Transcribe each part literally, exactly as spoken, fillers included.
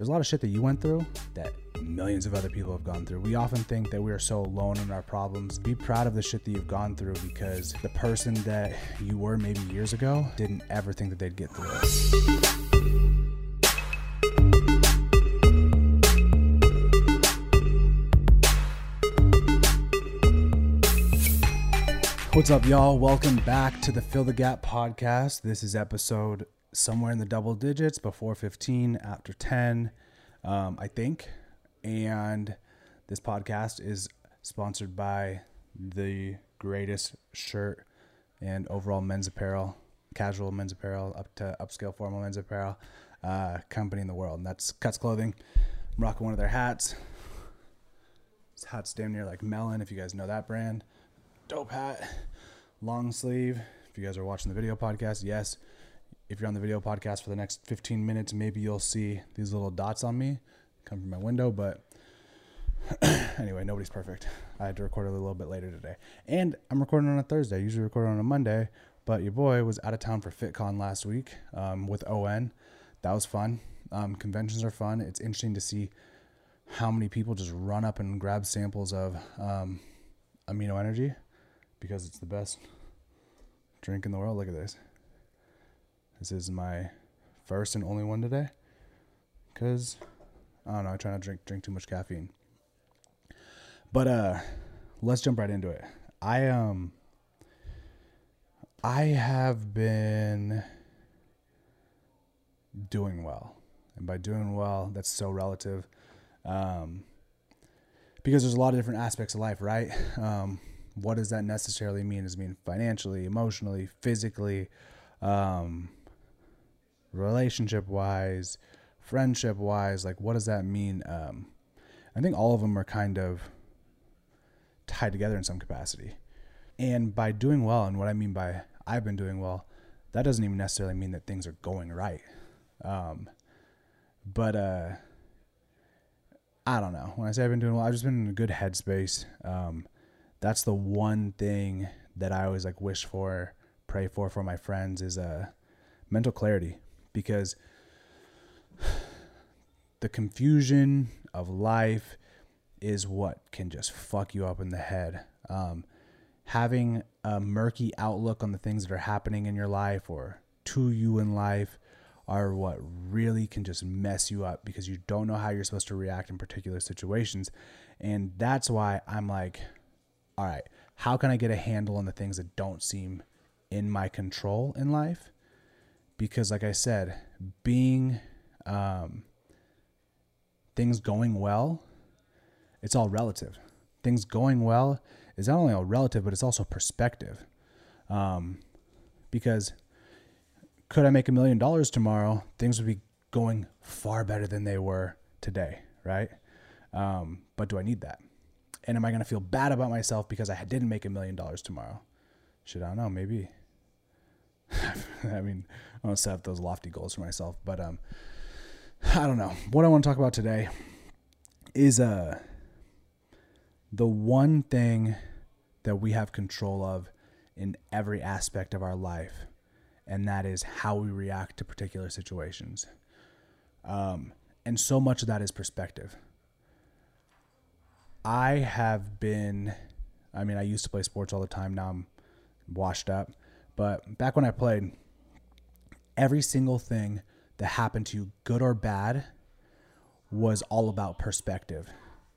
There's a lot of shit that you went through that millions of other people have gone through. We often think that we are so alone in our problems. Be proud of the shit that you've gone through, because the person that you were maybe years ago didn't ever think that they'd get through it. What's up, y'all? Welcome back to the Fill the Gap podcast. This is episode somewhere in the double digits, before fifteen, after ten, um, I think. And this podcast is sponsored by the greatest shirt and overall men's apparel, casual men's apparel, up to upscale formal men's apparel uh, company in the world. And that's Cuts Clothing. I'm rocking one of their hats. This hat's damn near like Melon, if you guys know that brand. Dope hat, long sleeve. If you guys are watching the video podcast, yes. If you're on the video podcast for the next fifteen minutes, maybe you'll see these little dots on me come from my window. But anyway, nobody's perfect. I had to record a little bit later today. And I'm recording on a Thursday. I usually record on a Monday. But your boy was out of town for FitCon last week um, with O N. That was fun. Um, conventions are fun. It's interesting to see how many people just run up and grab samples of um, Amino Energy, because it's the best drink in the world. Look at this. This is my first and only one today, because, I don't know, I try not to drink, drink too much caffeine. But uh, let's jump right into it. I um, I have been doing well. And by doing well, that's so relative, um, because there's a lot of different aspects of life, right? Um, what does that necessarily mean? Does it mean financially, emotionally, physically, um, relationship wise, friendship wise, like what does that mean? Um, I think all of them are kind of tied together in some capacity. And by doing well, and what I mean by I've been doing well, that doesn't even necessarily mean that things are going right. Um, but, uh, I don't know. When I say I've been doing well, I've just been in a good headspace. Um, that's the one thing that I always like wish for, pray for, for my friends is, uh, mental clarity. Because the confusion of life is what can just fuck you up in the head. Um, having a murky outlook on the things that are happening in your life or to you in life are what really can just mess you up, because you don't know how you're supposed to react in particular situations. And that's why I'm like, all right, how can I get a handle on the things that don't seem in my control in life? Because like I said, being, um, things going well, it's all relative. Things going well is not only all relative, but it's also perspective. Um, because could I make a million dollars tomorrow? Things would be going far better than they were today. Right. Um, but do I need that? And am I going to feel bad about myself because I didn't make a million dollars tomorrow? Shit, I don't know. Maybe. I mean, I don't set those lofty goals for myself, but um, I don't know. What I want to talk about today is uh, the one thing that we have control of in every aspect of our life, and that is how we react to particular situations. Um, and so much of that is perspective. I have been, I mean, I used to play sports all the time. Now I'm washed up. But back when I played, every single thing that happened to you, good or bad, was all about perspective.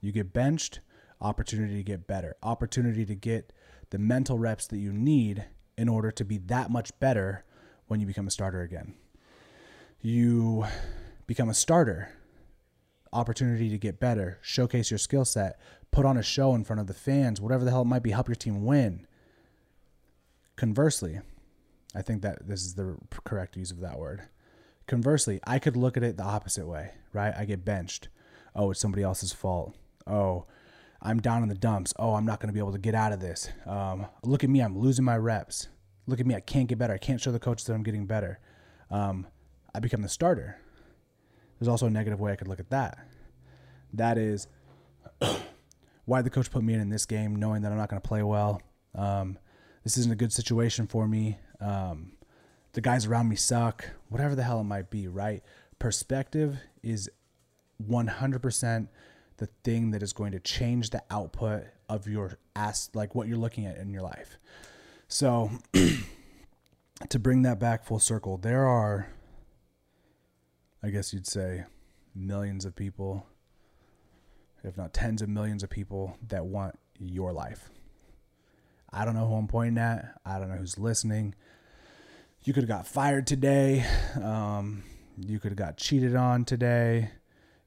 You get benched, opportunity to get better, opportunity to get the mental reps that you need in order to be that much better when you become a starter again. You become a starter, opportunity to get better, showcase your skill set, put on a show in front of the fans, whatever the hell it might be, help your team win. Conversely, I think that this is the correct use of that word. Conversely, I could look at it the opposite way, right? I get benched. Oh, it's somebody else's fault. Oh, I'm down in the dumps. Oh, I'm not going to be able to get out of this. Um, look at me. I'm losing my reps. Look at me. I can't get better. I can't show the coaches that I'm getting better. Um, I become the starter. There's also a negative way I could look at that. That is why the coach put me in in this game, knowing that I'm not going to play well. Um, This isn't a good situation for me. Um, the guys around me suck, whatever the hell it might be, right? Perspective is one hundred percent the thing that is going to change the output of your ass, like what you're looking at in your life. So to bring that back full circle, there are, I guess you'd say, millions of people, if not tens of millions of people, that want your life. I don't know who I'm pointing at. I don't know who's listening. You could have got fired today. Um, you could have got cheated on today.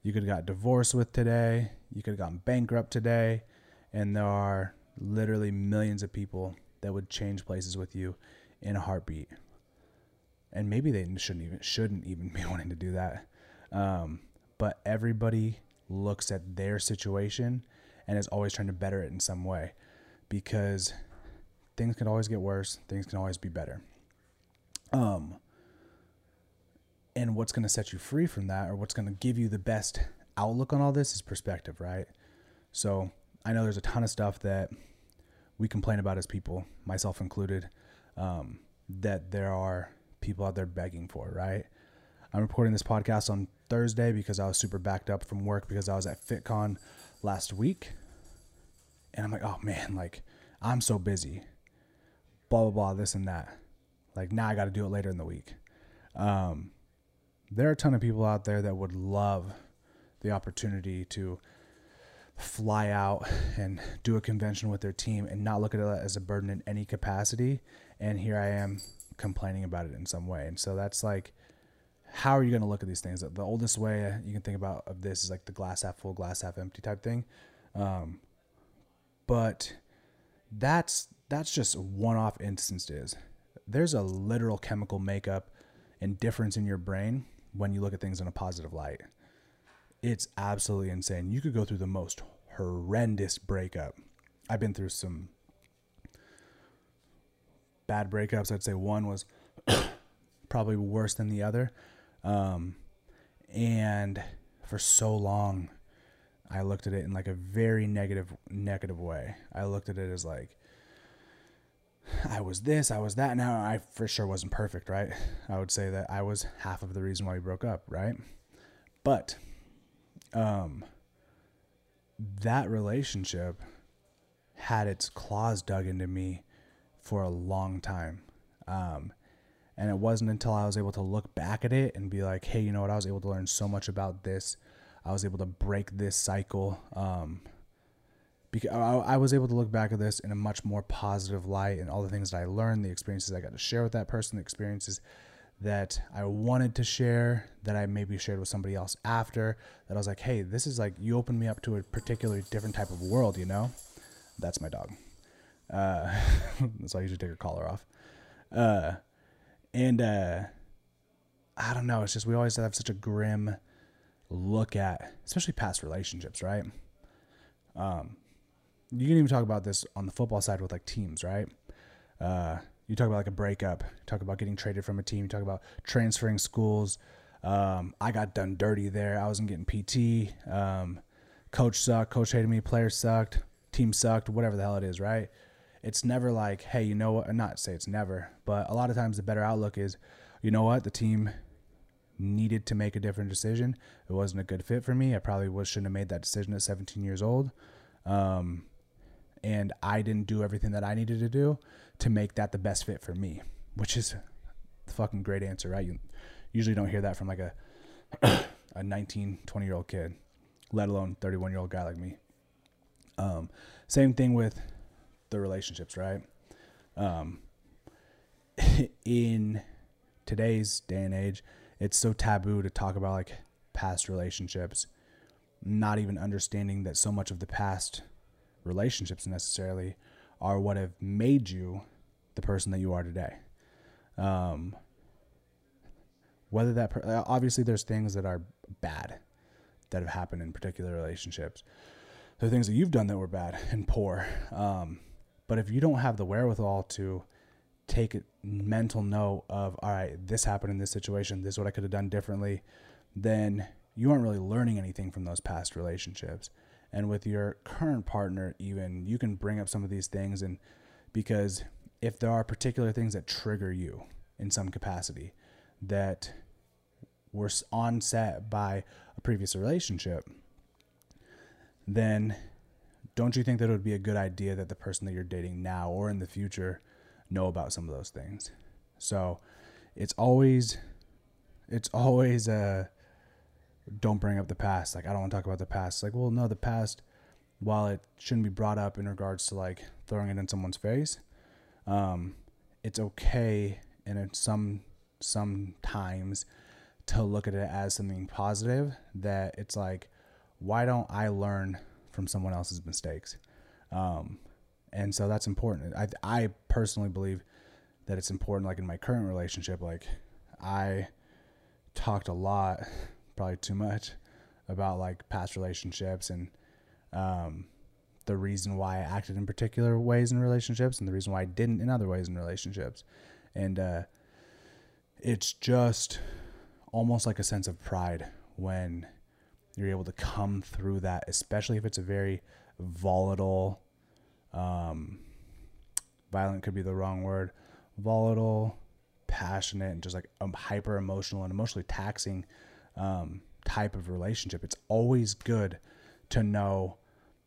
You could have got divorced with today. You could have gone bankrupt today. And there are literally millions of people that would change places with you in a heartbeat. And maybe they shouldn't even shouldn't even be wanting to do that. Um, but everybody looks at their situation and is always trying to better it in some way, because things can always get worse. Things can always be better. Um, and what's going to set you free from that, or what's going to give you the best outlook on all this, is perspective, right? So I know there's a ton of stuff that we complain about as people, myself included, um, that there are people out there begging for, right? I'm recording this podcast on Thursday because I was super backed up from work because I was at FitCon last week. And I'm like, oh man, like I'm so busy, blah, blah, blah, this and that. Like now I got to do it later in the week. Um, there are a ton of people out there that would love the opportunity to fly out and do a convention with their team and not look at it as a burden in any capacity. And here I am complaining about it in some way. And so that's like, how are you going to look at these things? The oldest way you can think about of this is like the glass half full, glass half empty type thing. Um, but that's, that's just one-off instances. There's a literal chemical makeup and difference in your brain when you look at things in a positive light. It's absolutely insane. You could go through the most horrendous breakup. I've been through some bad breakups. I'd say one was probably worse than the other. Um, and for so long, I looked at it in like a very negative, negative way. I looked at it as like, I was this, I was that. Now I for sure wasn't perfect, right? I would say that I was half of the reason why we broke up, right? But um, that relationship had its claws dug into me for a long time. Um, and it wasn't until I was able to look back at it and be like, hey, you know what? I was able to learn so much about this. I was able to break this cycle. Um, because I, I was able to look back at this in a much more positive light, and all the things that I learned, the experiences I got to share with that person, the experiences that I wanted to share, that I maybe shared with somebody else after, that I was like, hey, this is like, you opened me up to a particularly different type of world, you know? That's my dog. Uh, that's why I usually take her collar off. Uh, and uh, I don't know. It's just, we always have such a grim look at, especially past relationships, right? Um, you can even talk about this on the football side with like teams, right? Uh, you talk about like a breakup, you talk about getting traded from a team, you talk about transferring schools. Um, I got done dirty there. I wasn't getting P T. Um, coach sucked. Coach hated me. Players sucked. Team sucked. Whatever the hell it is, right? It's never like, hey, you know what? Not say it's never, but a lot of times the better outlook is, you know what? The team needed to make a different decision. It wasn't a good fit for me. I probably was, shouldn't have made that decision at seventeen years old. Um, and I didn't do everything that I needed to do to make that the best fit for me, which is the fucking great answer, right? You usually don't hear that from like a, a nineteen, twenty year old kid, let alone thirty-one year old guy like me. Um, same thing with the relationships, right? Um, in today's day and age, it's so taboo to talk about like past relationships, not even understanding that so much of the past relationships necessarily are what have made you the person that you are today. Um, whether that, per- obviously there's things that are bad that have happened in particular relationships. There are things that you've done that were bad and poor. Um, but if you don't have the wherewithal to take a mental note of, all right, this happened in this situation, this is what I could have done differently, then you aren't really learning anything from those past relationships. And with your current partner, even, you can bring up some of these things, and because if there are particular things that trigger you in some capacity that were onset by a previous relationship, then don't you think that it would be a good idea that the person that you're dating now or in the future know about some of those things? So it's always, it's always a, don't bring up the past. Like, I don't want to talk about the past. Like, well, no, the past, while it shouldn't be brought up in regards to like throwing it in someone's face, um, it's okay. And it's some, sometimes to look at it as something positive, that it's like, why don't I learn from someone else's mistakes? Um, and so that's important. I, I personally believe that it's important. Like in my current relationship, like I talked a lot, probably too much, about like past relationships and, um, the reason why I acted in particular ways in relationships and the reason why I didn't in other ways in relationships. And, uh, it's just almost like a sense of pride when you're able to come through that, especially if it's a very volatile, um, violent could be the wrong word, volatile, passionate, and just like um, hyper emotional and emotionally taxing, um, type of relationship. It's always good to know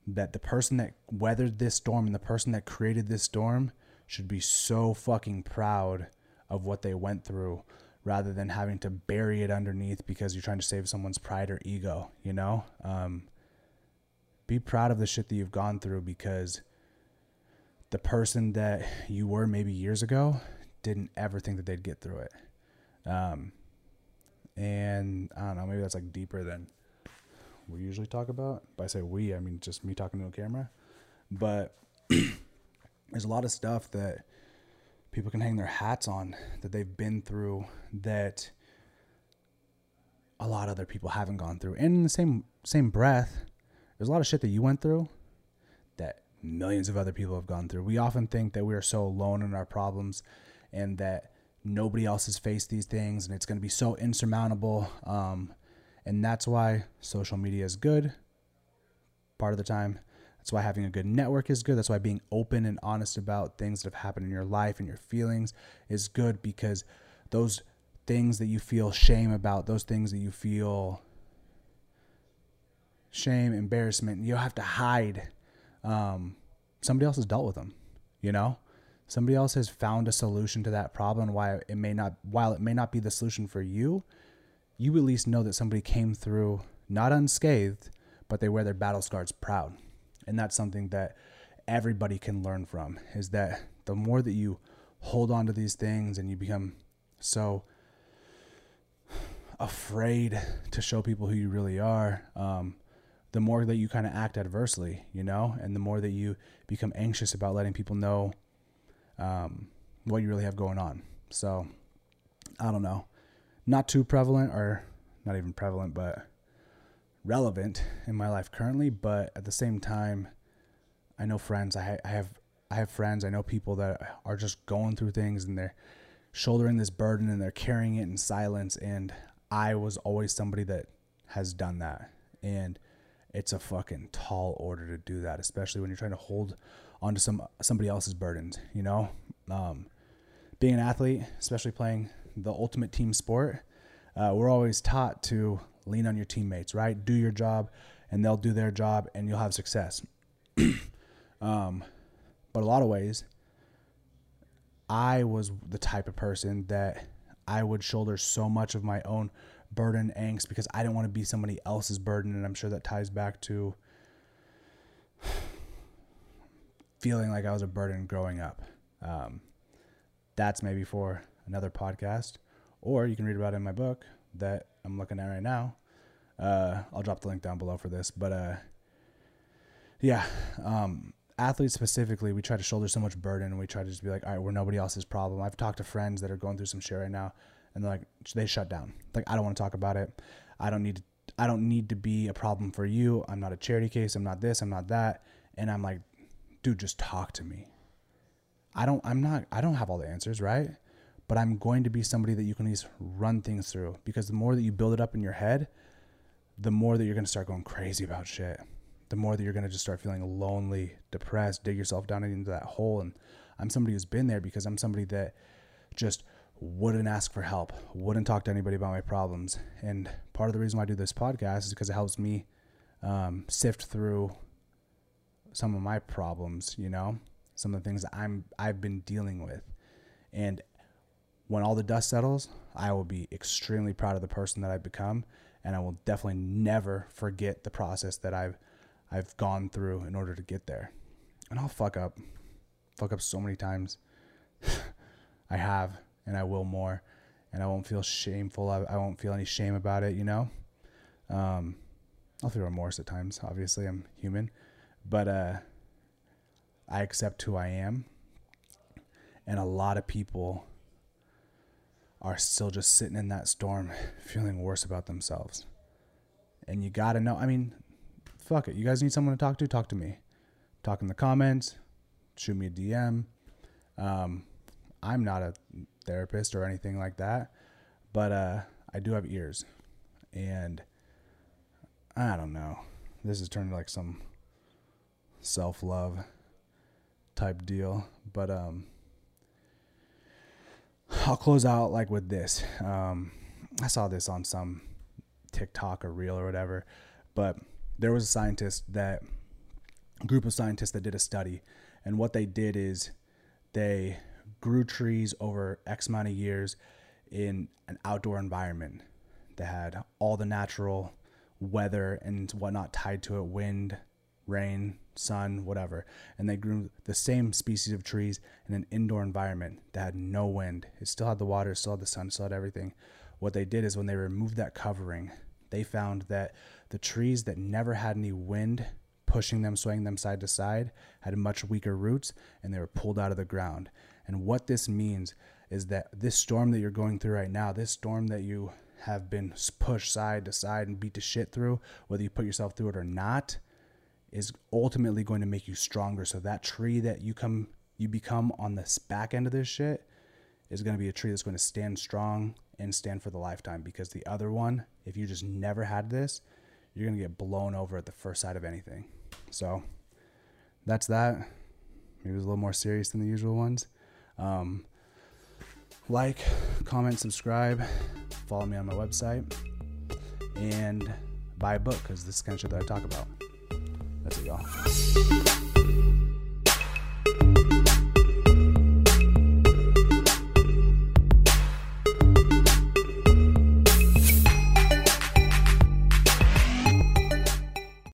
that the person that weathered this storm and the person that created this storm should be so fucking proud of what they went through, rather than having to bury it underneath because you're trying to save someone's pride or ego, you know? Um, be proud of the shit that you've gone through, because the person that you were maybe years ago didn't ever think that they'd get through it. Um, and I don't know, maybe that's like deeper than we usually talk about. By I say we, I mean just me talking to a camera. But there's a lot of stuff that people can hang their hats on that they've been through that a lot of other people haven't gone through. And in the same same breath, there's a lot of shit that you went through that millions of other people have gone through. We often think that we are so alone in our problems and that nobody else has faced these things and it's going to be so insurmountable. Um, and that's why social media is good part of the time. That's why having a good network is good. That's why being open and honest about things that have happened in your life and your feelings is good, because those things that you feel shame about, those things that you feel shame, embarrassment, you don't have to hide. Um, somebody else has dealt with them, you know? Somebody else has found a solution to that problem. Why it may not, while it may not be the solution for you, you at least know that somebody came through not unscathed, but they wear their battle scars proud. And that's something that everybody can learn from, is that the more that you hold on to these things and you become so afraid to show people who you really are, um, the more that you kind of act adversely, you know, and the more that you become anxious about letting people know um, what you really have going on. So I don't know, not too prevalent or not even prevalent, but relevant in my life currently. But at the same time, I know friends, I, ha- I have, I have friends, I know people that are just going through things and they're shouldering this burden and they're carrying it in silence. And I was always somebody that has done that. And it's a fucking tall order to do that, especially when you're trying to hold onto some, somebody else's burdens, you know, um, being an athlete, especially playing the ultimate team sport, uh, we're always taught to lean on your teammates, right? Do your job and they'll do their job and you'll have success. um, but a lot of ways, I was the type of person that I would shoulder so much of my own burden, angst, because I didn't want to be somebody else's burden. And I'm sure that ties back to feeling like I was a burden growing up. Um, that's maybe for another podcast, or you can read about it in my book that I'm looking at right now. Uh, I'll drop the link down below for this, but, uh, yeah. Um, athletes specifically, we try to shoulder so much burden and we try to just be like, all right, we're nobody else's problem. I've talked to friends that are going through some shit right now and they're like, they shut down. Like, I don't want to talk about it. I don't need to, I don't need to be a problem for you. I'm not a charity case. I'm not this, I'm not that. And I'm like, dude, just talk to me. I don't, I'm not, I don't have all the answers, right? But I'm going to be somebody that you can at least run things through, because the more that you build it up in your head, the more that you're going to start going crazy about shit. The more that you're going to just start feeling lonely, depressed, dig yourself down into that hole. And I'm somebody who's been there, because I'm somebody that just wouldn't ask for help, wouldn't talk to anybody about my problems. And part of the reason why I do this podcast is because it helps me um, sift through some of my problems, you know, some of the things that I'm, I've been dealing with. And when all the dust settles, I will be extremely proud of the person that I've become. And I will definitely never forget the process that I've, I've gone through in order to get there. And I'll fuck up, fuck up so many times. I have, and I will more, and I won't feel shameful. I, I won't feel any shame about it. You know, um, I'll feel remorse at times. Obviously I'm human, but, uh, I accept who I am. And a lot of people are still just sitting in that storm feeling worse about themselves. And you got to know, I mean, fuck it. You guys need someone to talk to? Talk to me. Talk in the comments. Shoot me a D M. Um, I'm not a therapist or anything like that, but uh, I do have ears. And I don't know. This has turned into like some self-love type deal, but um, I'll close out like with this. Um, I saw this on some TikTok or reel or whatever, but there was a scientist that a group of scientists that did a study, and what they did is they grew trees over X amount of years in an outdoor environment that had all the natural weather and whatnot tied to it, wind, rain, sun, whatever. And they grew the same species of trees in an indoor environment that had no wind. It still had the water, still had the sun, still had everything. What they did is when they removed that covering, they found that the trees that never had any wind pushing them, swaying them side to side, had much weaker roots, and they were pulled out of the ground. And what this means is that this storm that you're going through right now, this storm that you have been pushed side to side and beat to shit through, whether you put yourself through it or not, is ultimately going to make you stronger. So that tree that you come, you become on this back end of this shit is going to be a tree that's going to stand strong and stand for the lifetime. Because the other one, if you just never had this, you're going to get blown over at the first sight of anything. So that's that. Maybe it was a little more serious than the usual ones. Um, like, comment, subscribe, follow me on my website, and buy a book, because this is the kind of shit that I talk about. That's it, y'all.